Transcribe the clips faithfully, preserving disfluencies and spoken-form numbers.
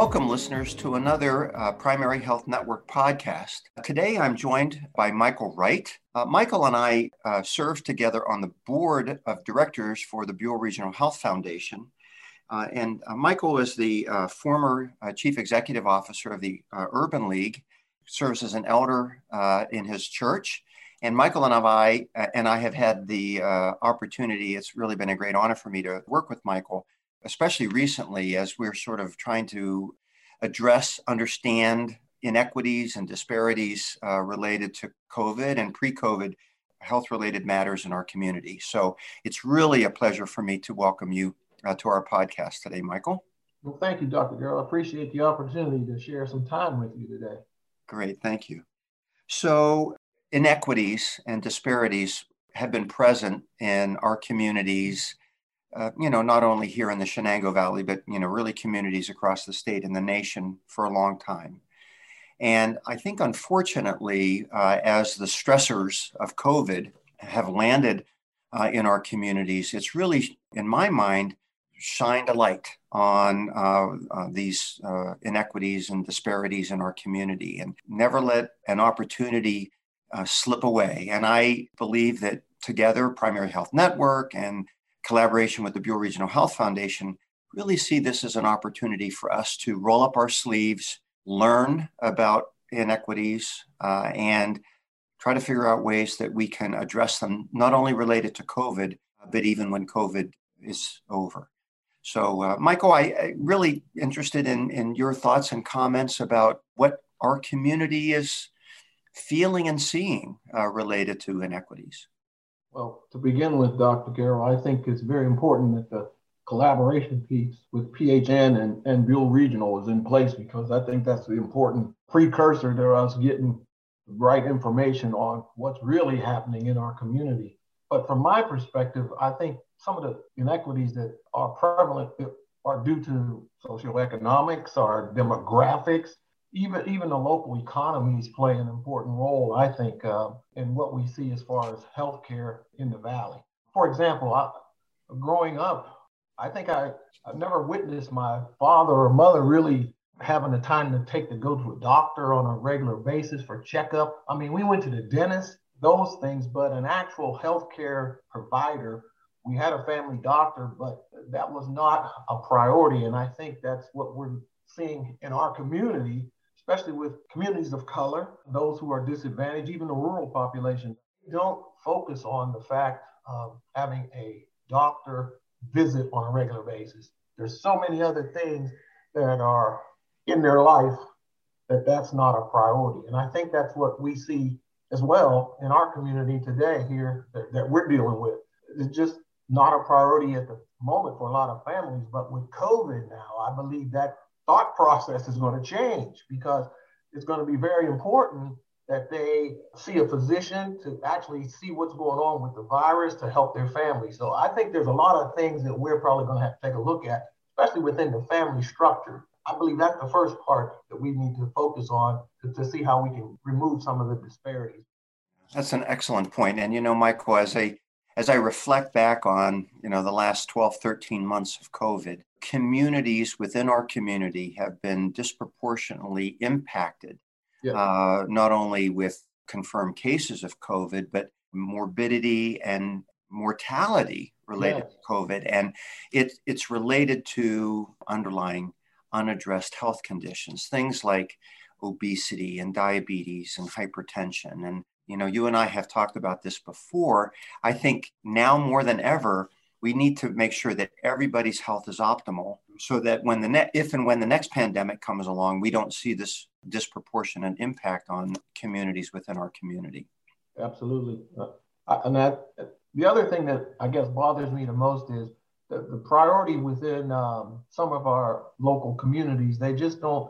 Welcome, listeners, to another uh, Primary Health Network podcast. Today, I'm joined by Michael Wright. Uh, Michael and I uh, serve together on the board of directors for the Buell Regional Health Foundation. Uh, and uh, Michael is the uh, former uh, chief executive officer of the uh, Urban League, serves as an elder uh, in his church. And Michael and I, uh, and I have had the uh, opportunity, it's really been a great honor for me to work with Michael, especially recently as we're sort of trying to address, understand inequities and disparities uh, related to COVID and pre-COVID health-related matters in our community. So it's really a pleasure for me to welcome you uh, to our podcast today, Michael. Well, thank you, Doctor Girl. I appreciate the opportunity to share some time with you today. Great, thank you. So inequities and disparities have been present in our communities Uh, you know, not only here in the Shenango Valley, but, you know, really communities across the state and the nation for a long time. And I think, unfortunately, uh, as the stressors of COVID have landed uh, in our communities, it's really, in my mind, shined a light on uh, uh, these uh, inequities and disparities in our community, and never let an opportunity uh, slip away. And I believe that together, Primary Health Network and collaboration with the Buell Regional Health Foundation, really see this as an opportunity for us to roll up our sleeves, learn about inequities, uh, and try to figure out ways that we can address them, not only related to COVID, but even when COVID is over. So, uh, Michael, I, I really interested in, in your thoughts and comments about what our community is feeling and seeing uh, related to inequities. Well, to begin with, Doctor Carroll, I think it's very important that the collaboration piece with P H N and, and Buell Regional is in place, because I think that's the important precursor to us getting the right information on what's really happening in our community. But from my perspective, I think some of the inequities that are prevalent are due to socioeconomics or demographics. Even even the local economies play an important role, I think, uh, in what we see as far as healthcare in the valley. For example, I, growing up, I think I, I've never witnessed my father or mother really having the time to take to go to a doctor on a regular basis for checkup. I mean, we went to the dentist, those things, but an actual healthcare provider, we had a family doctor, but that was not a priority. And I think that's what we're seeing in our community, especially with communities of color, those who are disadvantaged, even the rural population, don't focus on the fact of having a doctor visit on a regular basis. There's so many other things that are in their life that that's not a priority. And I think that's what we see as well in our community today here that, that we're dealing with. It's just not a priority at the moment for a lot of families. But with COVID now, I believe that thought process is going to change, because it's going to be very important that they see a physician to actually see what's going on with the virus to help their family. So I think there's a lot of things that we're probably going to have to take a look at, especially within the family structure. I believe that's the first part that we need to focus on to, to see how we can remove some of the disparities. That's an excellent point. And, you know, Michael, as a As I reflect back on, you know, the last twelve, thirteen months of COVID, communities within our community have been disproportionately impacted, yeah. uh, not only with confirmed cases of COVID, but morbidity and mortality related yeah. to COVID. And it, it's related to underlying unaddressed health conditions, things like obesity and diabetes and hypertension. And you know, you and I have talked about this before. I think now more than ever, we need to make sure that everybody's health is optimal, so that when the ne- if and when the next pandemic comes along, we don't see this disproportionate impact on communities within our community. Absolutely. Uh, and that, the other thing that I guess bothers me the most is the, the priority within um, some of our local communities. They just don't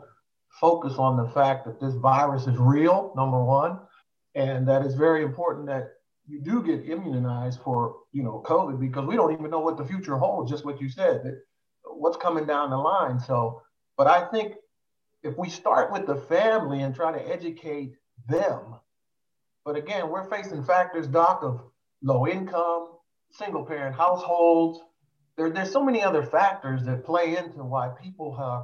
focus on the fact that this virus is real, number one. And that is very important that you do get immunized for, you know, COVID, because we don't even know what the future holds, just what you said, that what's coming down the line. So, but I think if we start with the family and try to educate them, but again, we're facing factors, Doc, of low income, single parent households. There, there's so many other factors that play into why people have,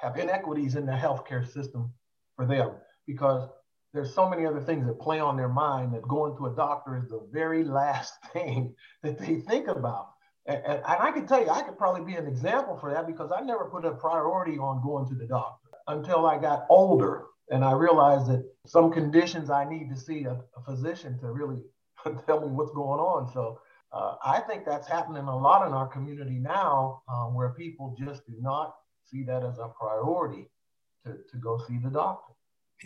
have inequities in the healthcare system for them, because there's so many other things that play on their mind that going to a doctor is the very last thing that they think about. And, and, and I can tell you, I could probably be an example for that, because I never put a priority on going to the doctor until I got older. And I realized that some conditions I need to see a, a physician to really tell me what's going on. So uh, I think that's happening a lot in our community now, um, where people just do not see that as a priority to, to go see the doctor.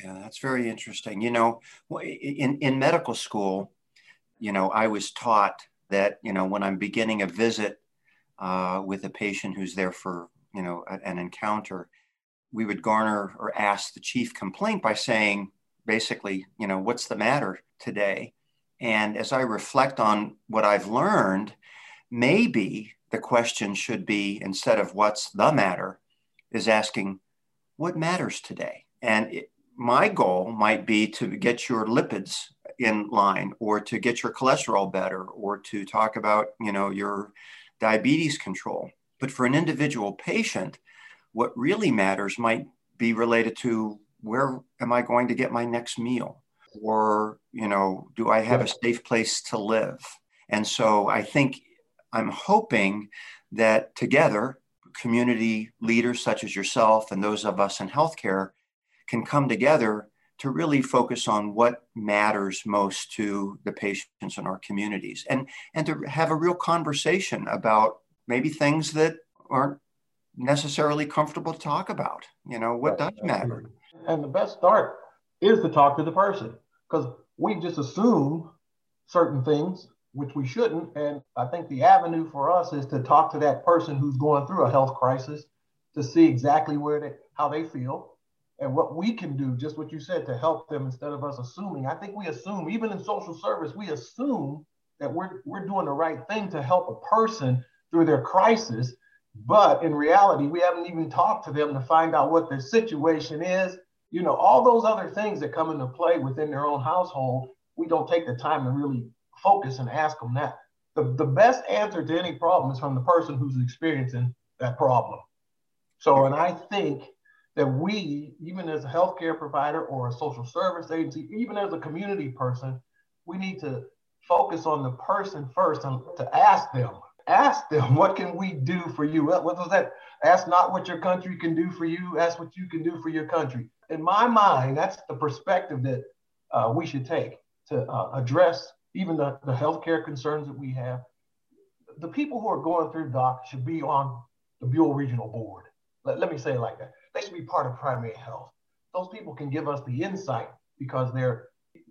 Yeah, that's very interesting. You know, in, in medical school, you know, I was taught that, you know, when I'm beginning a visit uh, with a patient who's there for, you know, a, an encounter, we would garner or ask the chief complaint by saying, basically, you know, what's the matter today? And as I reflect on what I've learned, maybe the question should be, instead of what's the matter, is asking, what matters today? And it, my goal might be to get your lipids in line, or to get your cholesterol better, or to talk about, you know, your diabetes control. But for an individual patient, what really matters might be related to, where am I going to get my next meal? Or, you know, do I have a safe place to live? And so I think, I'm hoping that together, community leaders such as yourself and those of us in healthcare can come together to really focus on what matters most to the patients in our communities, and, and to have a real conversation about maybe things that aren't necessarily comfortable to talk about. You know, what does matter? And the best start is to talk to the person, because we just assume certain things, which we shouldn't. And I think the avenue for us is to talk to that person who's going through a health crisis to see exactly where they, how they feel, and what we can do, just what you said, to help them, instead of us assuming. I think we assume, even in social service, we assume that we're, we're doing the right thing to help a person through their crisis. But in reality, we haven't even talked to them to find out what their situation is. You know, all those other things that come into play within their own household, we don't take the time to really focus and ask them that. The, the best answer to any problem is from the person who's experiencing that problem. So, and I think that we, even as a healthcare provider or a social service agency, even as a community person, we need to focus on the person first and to ask them, ask them, what can we do for you? What was that? Ask not what your country can do for you, ask what you can do for your country. In my mind, that's the perspective that uh, we should take to uh, address even the, the healthcare concerns that we have. The people who are going through D O C should be on the Buell Regional Board. Let, let me say it like that. They should be part of Primary Health. Those people can give us the insight, because their,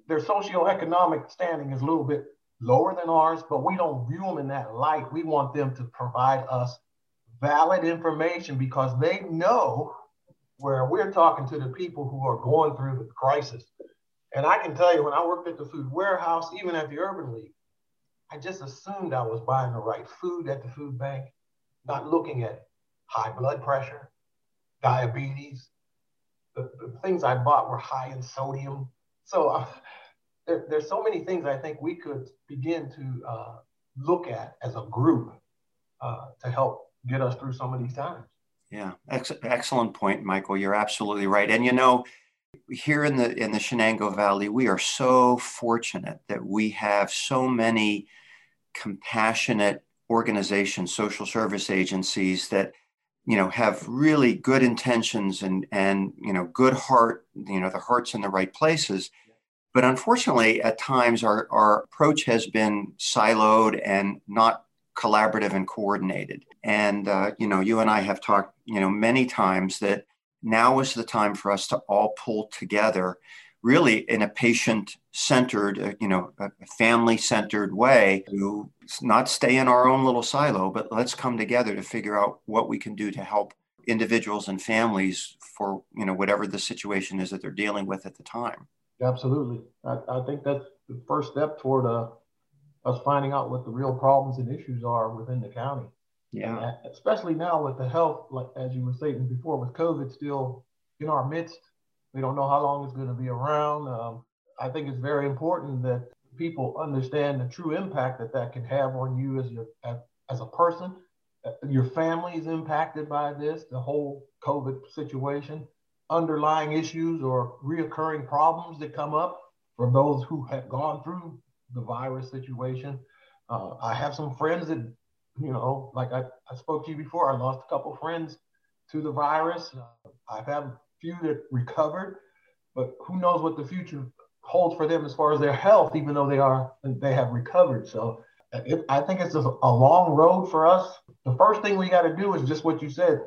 their socioeconomic standing is a little bit lower than ours, but we don't view them in that light. We want them to provide us valid information, because they know, where we're talking to the people who are going through the crisis. And I can tell you, when I worked at the food warehouse, even at the Urban League, I just assumed I was buying the right food at the food bank, not looking at high blood pressure, diabetes. The, the things I bought were high in sodium. So uh, there, there's so many things I think we could begin to uh, look at as a group uh, to help get us through some of these times. Yeah, ex- excellent point, Michael. You're absolutely right. And, you know, here in the in the Shenango Valley, we are so fortunate that we have so many compassionate organizations, social service agencies that, you know, have really good intentions and, and, you know, good heart, you know, the heart's in the right places. But unfortunately, at times our, our approach has been siloed and not collaborative and coordinated. And, uh, you know, you and I have talked, you know, many times that now is the time for us to all pull together, really in a patient-centered, uh, you know, a family-centered way, to not stay in our own little silo, but let's come together to figure out what we can do to help individuals and families for, you know, whatever the situation is that they're dealing with at the time. Absolutely. I, I think that's the first step toward uh, us finding out what the real problems and issues are within the county. Yeah. And especially now with the health, like as you were stating before, with COVID still in our midst, we don't know how long it's going to be around. Um, I think it's very important that people understand the true impact that that can have on you as, your, as, as a person, your family is impacted by this, the whole COVID situation, underlying issues or reoccurring problems that come up for those who have gone through the virus situation. Uh, I have some friends that, you know, like I, I spoke to you before, I lost a couple friends to the virus. I've had a few that recovered, but who knows what the future holds for them as far as their health, even though they are, they have recovered. So it, I think it's a, a long road for us. The first thing we got to do is just what you said,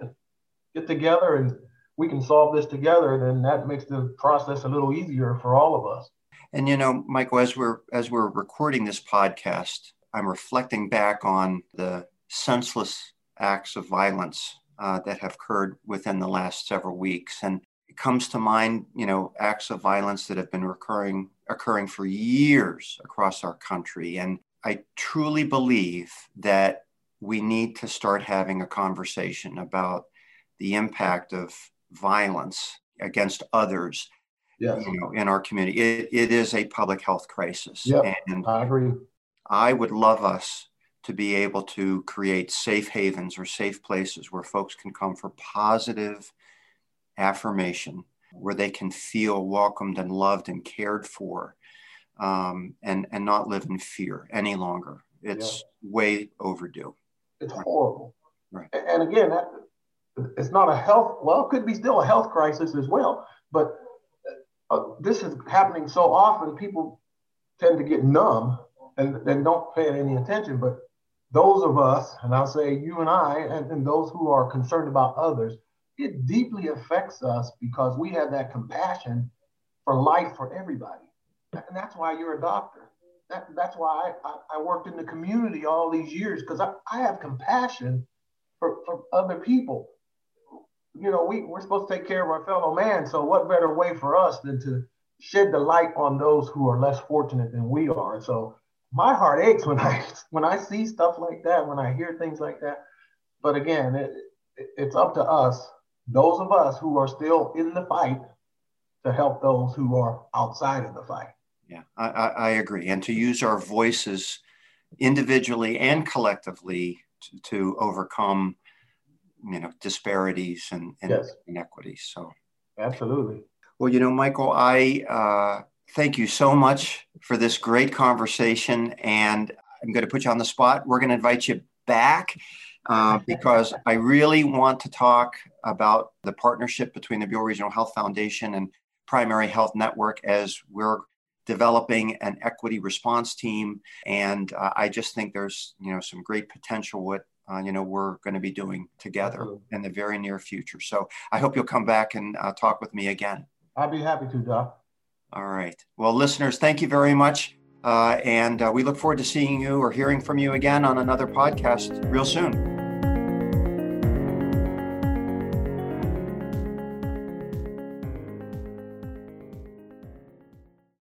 get together and we can solve this together. And then that makes the process a little easier for all of us. And, you know, Michael, as we're, as we're recording this podcast, I'm reflecting back on the senseless acts of violence uh, that have occurred within the last several weeks. And it comes to mind, you know, acts of violence that have been recurring, occurring for years across our country. And I truly believe that we need to start having a conversation about the impact of violence against others. Yes. You know, in our community. It, it is a public health crisis. Yep, and I agree. I would love us to be able to create safe havens or safe places where folks can come for positive affirmation, where they can feel welcomed and loved and cared for, um, and, and not live in fear any longer. It's yeah. way overdue. It's horrible. Right. And again, that, it's not a health, well, it could be still a health crisis as well, but Uh, this is happening so often, people tend to get numb and then don't pay any attention. But those of us, and I'll say you and I, and, and those who are concerned about others, it deeply affects us because we have that compassion for life for everybody. And that's why you're a doctor. That, that's why I, I, I worked in the community all these years, because I, I have compassion for, for other people. You know, we, we're supposed to take care of our fellow man. So what better way for us than to shed the light on those who are less fortunate than we are? So my heart aches when I when I see stuff like that, when I hear things like that. But again, it, it, it's up to us, those of us who are still in the fight, to help those who are outside of the fight. Yeah, I, I, I agree. And to use our voices individually and collectively to, to overcome you know, disparities and, and yes. inequities. So absolutely. Well, you know, Michael, I uh, thank you so much for this great conversation, and I'm going to put you on the spot. We're going to invite you back uh, because I really want to talk about the partnership between the Buell Regional Health Foundation and Primary Health Network as we're developing an equity response team. And uh, I just think there's, you know, some great potential with Uh, you know, we're going to be doing together Absolutely. In the very near future. So I hope you'll come back and uh, talk with me again. I'd be happy to, Doc. All right. Well, listeners, thank you very much. Uh, and uh, we look forward to seeing you or hearing from you again on another podcast real soon.